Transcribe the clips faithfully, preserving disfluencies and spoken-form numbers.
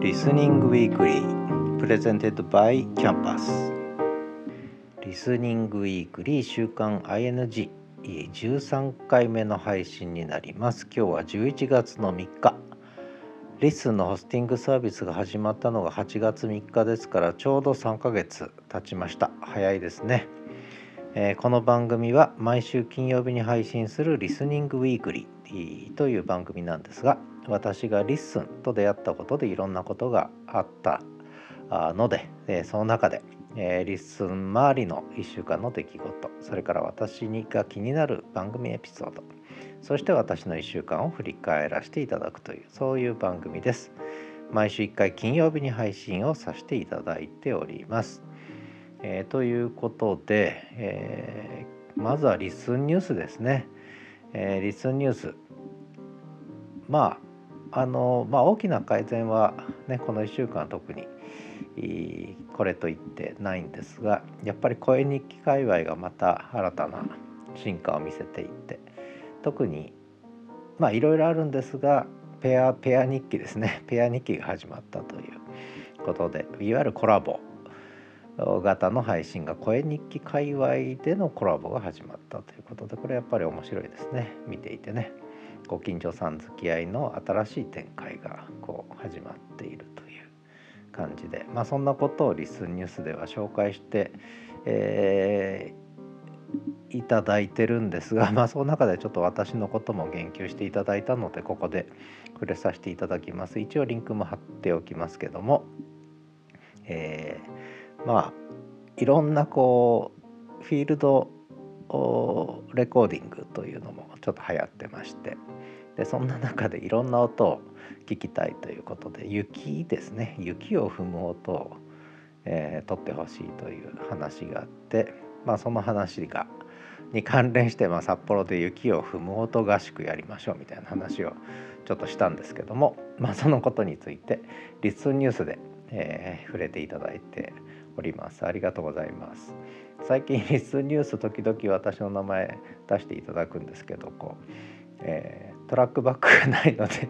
Listening Weekly Presented by Campus リスニングウィークリー週刊 アイエヌジー じゅうさんかいめの配信になります。今日はじゅういちがつのみっか、リスンのホスティングサービスが始まったのがはちがつみっかですから、ちょうどさんかげつ経ちました。早いですね、えー、この番組は毎週金曜日に配信するリスニングウィークリーという番組なんですが、私がリッスンと出会ったことでいろんなことがあったので、えー、その中でえー、リッスン周りのいっしゅうかんの出来事、それから私が気になる番組エピソード、そして私のいっしゅうかんを振り返らせていただくという、そういう番組です。毎週いっかい金曜日に配信をさせていただいております、えー、ということで、えー、まずはリッスンニュースですね、えー、リッスンニュース、まああのまあ、大きな改善は、ね、このいっしゅうかん特にこれと言ってないんですが、やっぱり声日記界隈がまた新たな進化を見せていって、特にまあいろいろあるんですが、ペアペア日記ですね、ペア日記が始まったということで、いわゆるコラボ型の配信が声日記界隈でのコラボが始まったということで、これやっぱり面白いですね。見ていてね、ご近所さん付き合いの新しい展開がこう始まっているという感じで、まあ、そんなことをリスンニュースでは紹介して、えー、いただいてるんですが、まあ、その中でちょっと私のことも言及していただいたので、ここで触れさせていただきます。一応リンクも貼っておきますけども、えー、まあいろんなこうフィールドレコーディングというのもちょっと流行ってまして、でそんな中でいろんな音を聞きたいということで、雪ですね、雪を踏む音を、えー、撮ってほしいという話があって、まあ、その話がに関連して、まあ、札幌で雪を踏む音合宿やりましょうみたいな話をちょっとしたんですけども、まあ、そのことについてリスンニュースで、えー、触れていただいております。ありがとうございます。最近リスンニュース時々私の名前出していただくんですけど、こうえー、トラックバックがないので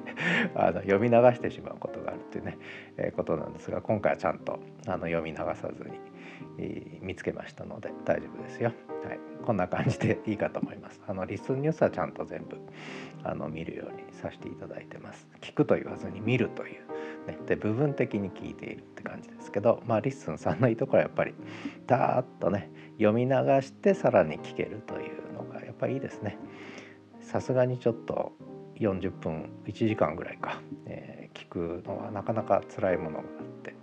あの読み流してしまうことがあるというね、えー、ことなんですが、今回はちゃんとあの読み流さずに、えー、見つけましたので大丈夫ですよ、はい、こんな感じでいいかと思います。あのリスンニュースはちゃんと全部あの見るようにさせていただいてます。聞くと言わずに見るという、ね、で部分的に聞いているって感じですけど、まあ、リスンさんのいいところはやっぱりダーッとね読み流してさらに聞けるというのがやっぱりいいですね。さすがにちょっとよんじゅっぷんいちじかんぐらいか、えー、聞くのはなかなか辛いものがあって、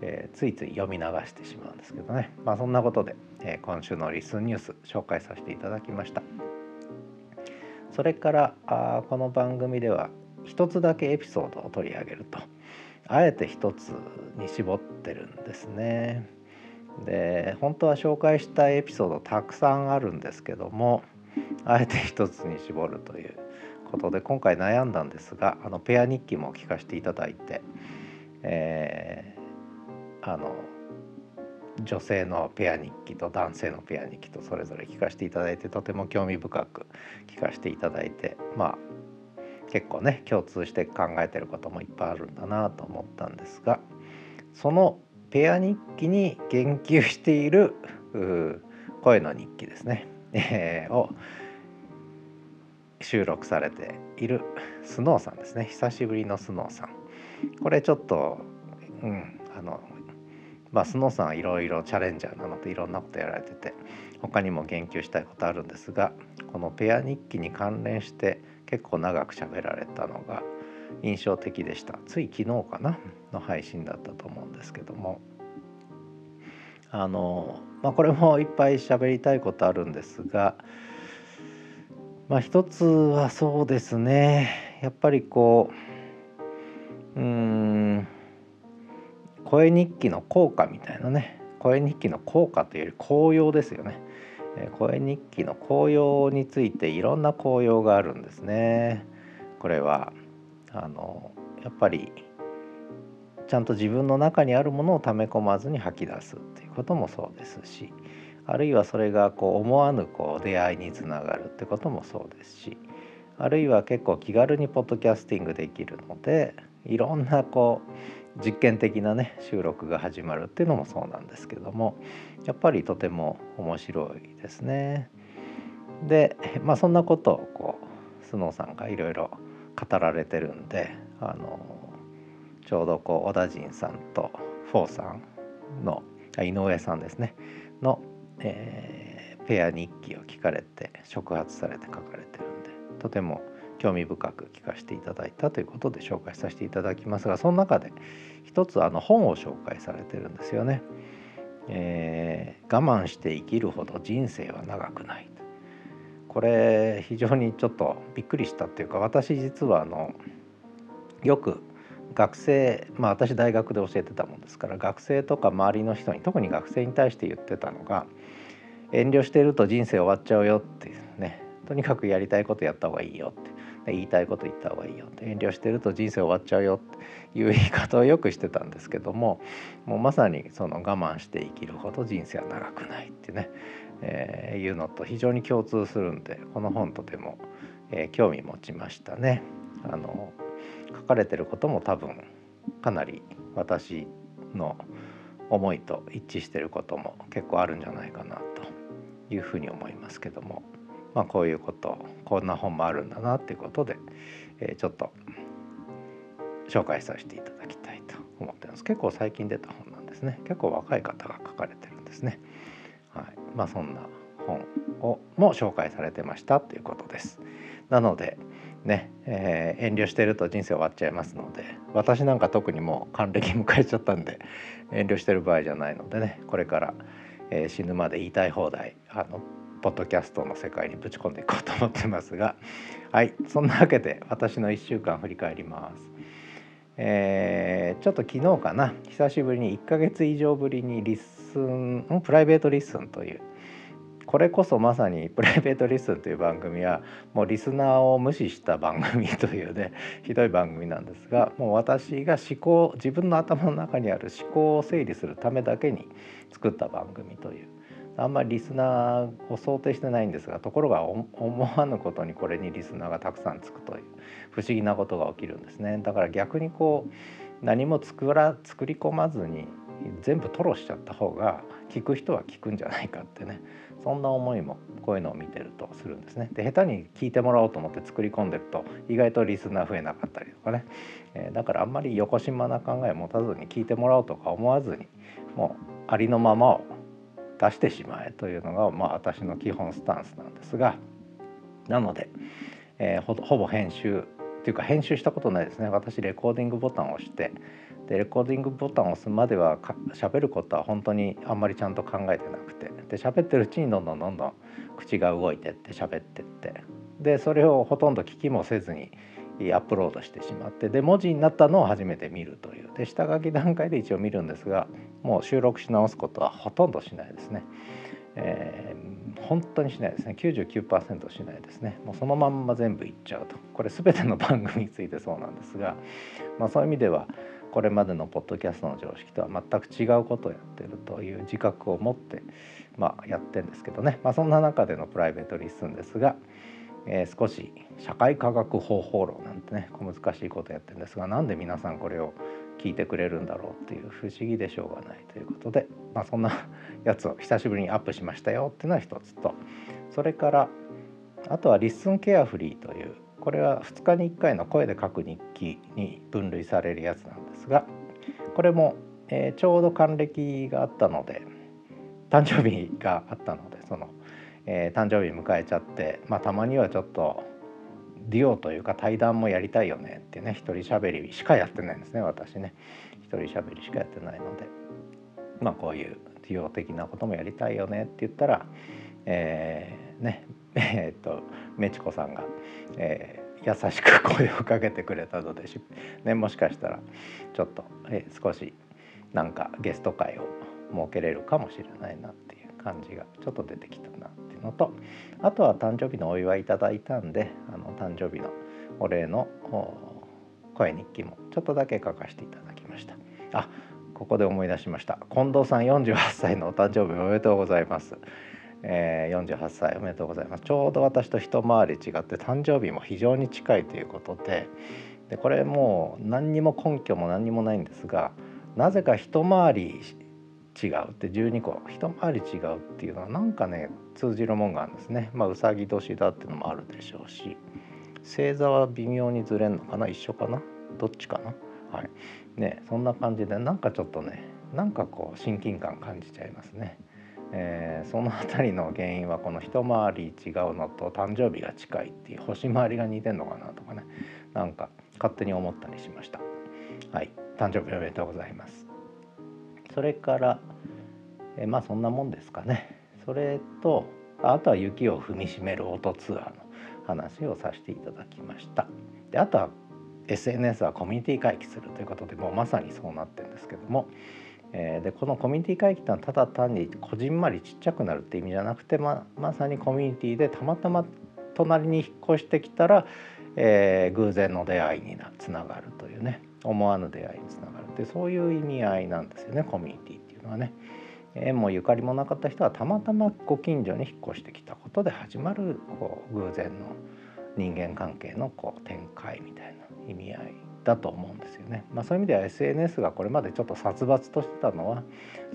えー、ついつい読み流してしまうんですけどね、まあ、そんなことで、えー、今週のリスンニュース紹介させていただきました。それからあこの番組では一つだけエピソードを取り上げると、あえて一つに絞ってるんですね。で本当は紹介したいエピソードたくさんあるんですけども、あえて一つに絞るということで今回悩んだんですが、あのペア日記も聞かせていただいて、えー、あの女性のペア日記と男性のペア日記とそれぞれ聞かせていただいて、とても興味深く聞かせていただいて、まあ結構ね共通して考えてることもいっぱいあるんだなと思ったんですが、そのペア日記に言及している声の日記ですねえー、を収録されているスノーさんですね。久しぶりのスノーさん、これちょっと、うんあのまあ、スノーさんはいろいろチャレンジャーなのでいろんなことやられてて、他にも言及したいことあるんですが、このペア日記に関連して結構長く喋られたのが印象的でした。つい昨日かなの配信だったと思うんですけども、あのまあ、これもいっぱい喋りたいことあるんですが、まあ、一つはそうですね、やっぱりこう、うーん声日記の効果みたいなね、声日記の効果というより効用ですよね、えー、声日記の効用についていろんな効用があるんですね。これはあのやっぱりちゃんと自分の中にあるものを溜め込まずに吐き出すっていうこともそうですし、あるいはそれがこう思わぬこう出会いにつながるってこともそうですし、あるいは結構気軽にポッドキャスティングできるので、いろんなこう実験的なね収録が始まるっていうのもそうなんですけども、やっぱりとても面白いですね。で、まあ、そんなことをこうスノーさんがいろいろ語られてるんで、あのちょうどこう小田陣さんとフォーさんの井上さんですねの、えー、ペア日記を聞かれて触発されて書かれてるんで、とても興味深く聞かせていただいたということで紹介させていただきますが、その中で一つあの本を紹介されてるんですよね。えー、我慢して生きるほど人生は長くない。これ非常にちょっとびっくりしたっていうか、私実はあのよく学生、まあ私大学で教えてたもんですから、学生とか周りの人に、特に学生に対して言ってたのが、遠慮してると人生終わっちゃうよっていうね、とにかくやりたいことやった方がいいよって、言いたいこと言った方がいいよって、遠慮してると人生終わっちゃうよっていう言い方をよくしてたんですけども、もうまさにその我慢して生きるほど人生は長くないってね、えー、いうのと非常に共通するんで、この本とても、えー、興味持ちましたね。あの書かれてることも多分かなり私の思いと一致してることも結構あるんじゃないかなというふうに思いますけども、まあ、こういうことこんな本もあるんだなっていうことで、えー、ちょっと紹介させていただきたいと思ってます。結構最近出た本なんですね。結構若い方が書かれてるんですね。はい、まあそんな本をも紹介されてましたということです。なのでね、えー、遠慮してると人生終わっちゃいますので、私なんか特にもう還暦迎えちゃったんで遠慮してる場合じゃないのでね、これから、えー、死ぬまで言いたい放題あのポッドキャストの世界にぶち込んでいこうと思ってますが、はい、そんなわけで私のいっしゅうかん振り返ります。えー、ちょっと昨日かな、久しぶりにいっかげつ以上ぶりにリッスンプライベートリッスンという、これこそまさにプライベートリッスンという番組はもうリスナーを無視した番組というね、ひどい番組なんですが、もう私が思考、自分の頭の中にある思考を整理するためだけに作った番組という、あんまりリスナーを想定してないんですが、ところが思わぬことにこれにリスナーがたくさんつくという不思議なことが起きるんですね。だから逆にこう何も 作ら、作り込まずに全部吐露しちゃった方が聞く人は聞くんじゃないかってね、そんな思いもこういうのを見てるとするんですね。で、下手に聞いてもらおうと思って作り込んでると意外とリスナー増えなかったりとかね、えー、だからあんまりよこしまな考えを持たずに、聞いてもらおうとか思わずにもうありのままを出してしまえというのが、まあ、私の基本スタンスなんですが、なので、えー、ほ, ほぼ編集というか編集したことないですね。私レコーディングボタンを押して、でレコーディングボタンを押すまでは喋ることは本当にあんまりちゃんと考えてなくて、で喋ってるうちにどんどんどんどん口が動いてって喋ってって、でそれをほとんど聞きもせずにアップロードしてしまって、で文字になったのを初めて見るという、で下書き段階で一応見るんですが、もう収録し直すことはほとんどしないですね。えー、本当にしないですね。 きゅうじゅうきゅうパーセント しないですね。もうそのまんま全部いっちゃうと、これ全ての番組についてそうなんですが、まあ、そういう意味ではこれまでのポッドキャストの常識とは全く違うことをやってるという自覚を持って、まあ、やってるんですけどね、まあ、そんな中でのプライベートリッスンですが、えー、少し社会科学方法論なんてね、小難しいことやってるんですが、なんで皆さんこれを聞いてくれるんだろうっていう不思議でしょうがないということで、まあ、そんなやつを久しぶりにアップしましたよっていうのは一つと、それからあとはリッスンケアフリーという、これはふつかにいっかいの声で書く日記に分類されるやつなんですが、これも、えー、ちょうど還暦があったので、誕生日があったので、そのえー、誕生日迎えちゃって、まあ、たまにはちょっとデュオというか対談もやりたいよねってね、一人しゃべりしかやってないんですね、私ね一人しゃべりしかやってないので、まあ、こういうデュオ的なこともやりたいよねって言ったら、えー、ねえー、っとメチコさんが、えー、優しく声をかけてくれたので、ね、もしかしたらちょっと、えー、少しなんかゲスト会を設けれるかもしれないなっていう感じがちょっと出てきたなっていうのと、あとは誕生日のお祝いいただいたんで、あの誕生日のお礼の声日記もちょっとだけ書かせていただきました。あ、ここで思い出しました。近藤さんよんじゅうはっさいのお誕生日おめでとうございます、えー、よんじゅうはっさいおめでとうございます。ちょうど私と一回り違って誕生日も非常に近いということで、でこれもう何にも根拠も何にもないんですが、なぜか一回り違うってじゅうにこ一回り違うっていうのはなんかね通じるもんがあるんですね。まあうさぎ年だっていうのもあるでしょうし、星座は微妙にずれんのかな、一緒かな、どっちかな、はいね、そんな感じでなんかちょっとねなんかこう親近感感じちゃいますね。えー、そのあたりの原因はこの一回り違うのと誕生日が近いっていう星回りが似てんのかなとかね、なんか勝手に思ったりしました。はい、誕生日おめでとうございます。それから、えー、まあそんなもんですかね。それとあとは雪を踏みしめる音ツアーの話をさせていただきました。であとは エスエヌエス はコミュニティ回帰するということで、もうまさにそうなってるんですけども、でこのコミュニティ回帰ってのはただ単にこじんまりちっちゃくなるって意味じゃなくて、 ま, まさにコミュニティでたまたま隣に引っ越してきたら、えー、偶然の出会いにつながるというね、思わぬ出会いにつながるってそういう意味合いなんですよね、コミュニティっていうのはね。縁もゆかりもなかった人はたまたまご近所に引っ越してきたことで始まるこう偶然の人間関係のこう展開みたいな意味合いだと思うんですよね。まあ、そういう意味では エスエヌエス がこれまでちょっと殺伐としてたのは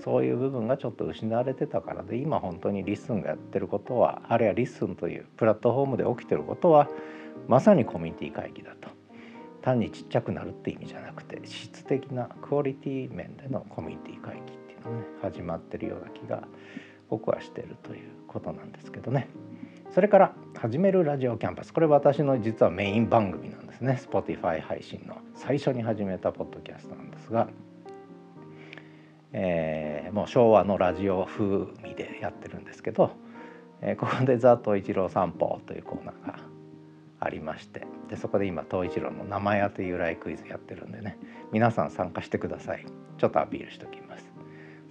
そういう部分がちょっと失われてたからで、今本当にリスンがやってることは、あるいはリスンというプラットフォームで起きてることはまさにコミュニティ回帰だと。単にちっちゃくなるって意味じゃなくて質的なクオリティ面でのコミュニティ回帰っていうのが、ね、始まってるような気が僕はしてるということなんですけどね。それから始めるラジオキャンパス、これ私の実はメイン番組なんですね。 Spotify 配信の最初に始めたポッドキャストなんですが、えー、もう昭和のラジオ風味でやってるんですけど、えー、ここでザ・東一郎散歩というコーナーがありまして、でそこで今東一郎の名前当て由来クイズやってるんでね、皆さん参加してください、ちょっとアピールしておきます。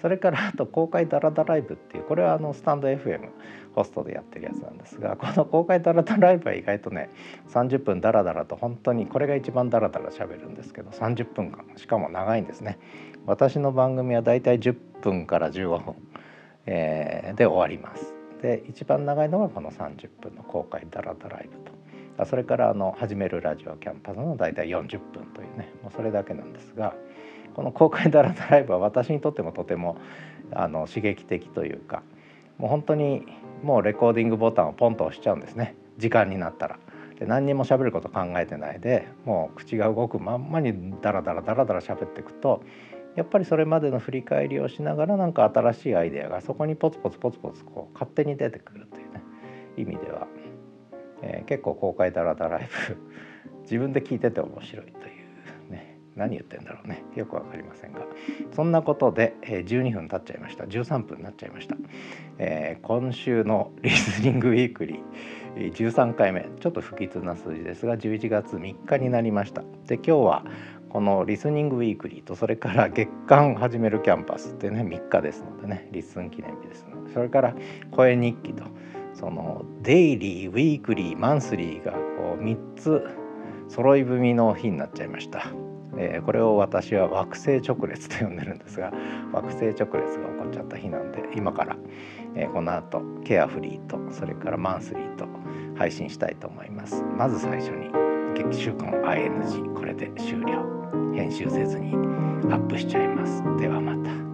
それからあと公開ダラダライブっていう、これはあのスタンド エフエム ホストでやってるやつなんですが、この公開ダラダライブは意外とねさんじゅっぷんダラダラと、本当にこれが一番ダラダラ喋るんですけどさんじゅっぷんかん、しかも長いんですね。私の番組はだいたいじゅっぷんからじゅうごふん、えー、で終わります。で一番長いのがこのさんじゅっぷんの公開ダラダライブと、それからあの始めるラジオキャンパスのだいたいよんじゅっぷんというね、もうそれだけなんですが、この公開ダラダライブは私にとってもとてもあの刺激的というか、もう本当にもうレコーディングボタンをポンと押しちゃうんですね、時間になったら。で何にも喋ること考えてないで、もう口が動くまんまにダラダラダラダラ喋っていくと、やっぱりそれまでの振り返りをしながらなんか新しいアイデアがそこにポツポツポツポツこう勝手に出てくるというね意味では、えー、結構公開ダラダライブ自分で聞いてて面白いという、何言ってんだろうね、よくわかりませんが、そんなことでじゅうにふん経っちゃいました、じゅうさんぷんになっちゃいました。えー、今週のリスニングウィークリーじゅうさんかいめ、ちょっと不吉な数字ですがじゅういちがつみっかになりました。で今日はこのリスニングウィークリーと、それから月間始めるキャンパスってねみっかですのでね、リスン記念日ですので、それから声日記と、そのデイリーウィークリーマンスリーがこうみっつ揃い踏みの日になっちゃいました。えー、これを私は惑星直列と呼んでるんですが、惑星直列が起こっちゃった日なんで、今から、えー、この後ケアフリーとそれからマンスリーと配信したいと思います。まず最初に月週間 アイエヌジー、 これで終了、編集せずにアップしちゃいます。ではまた。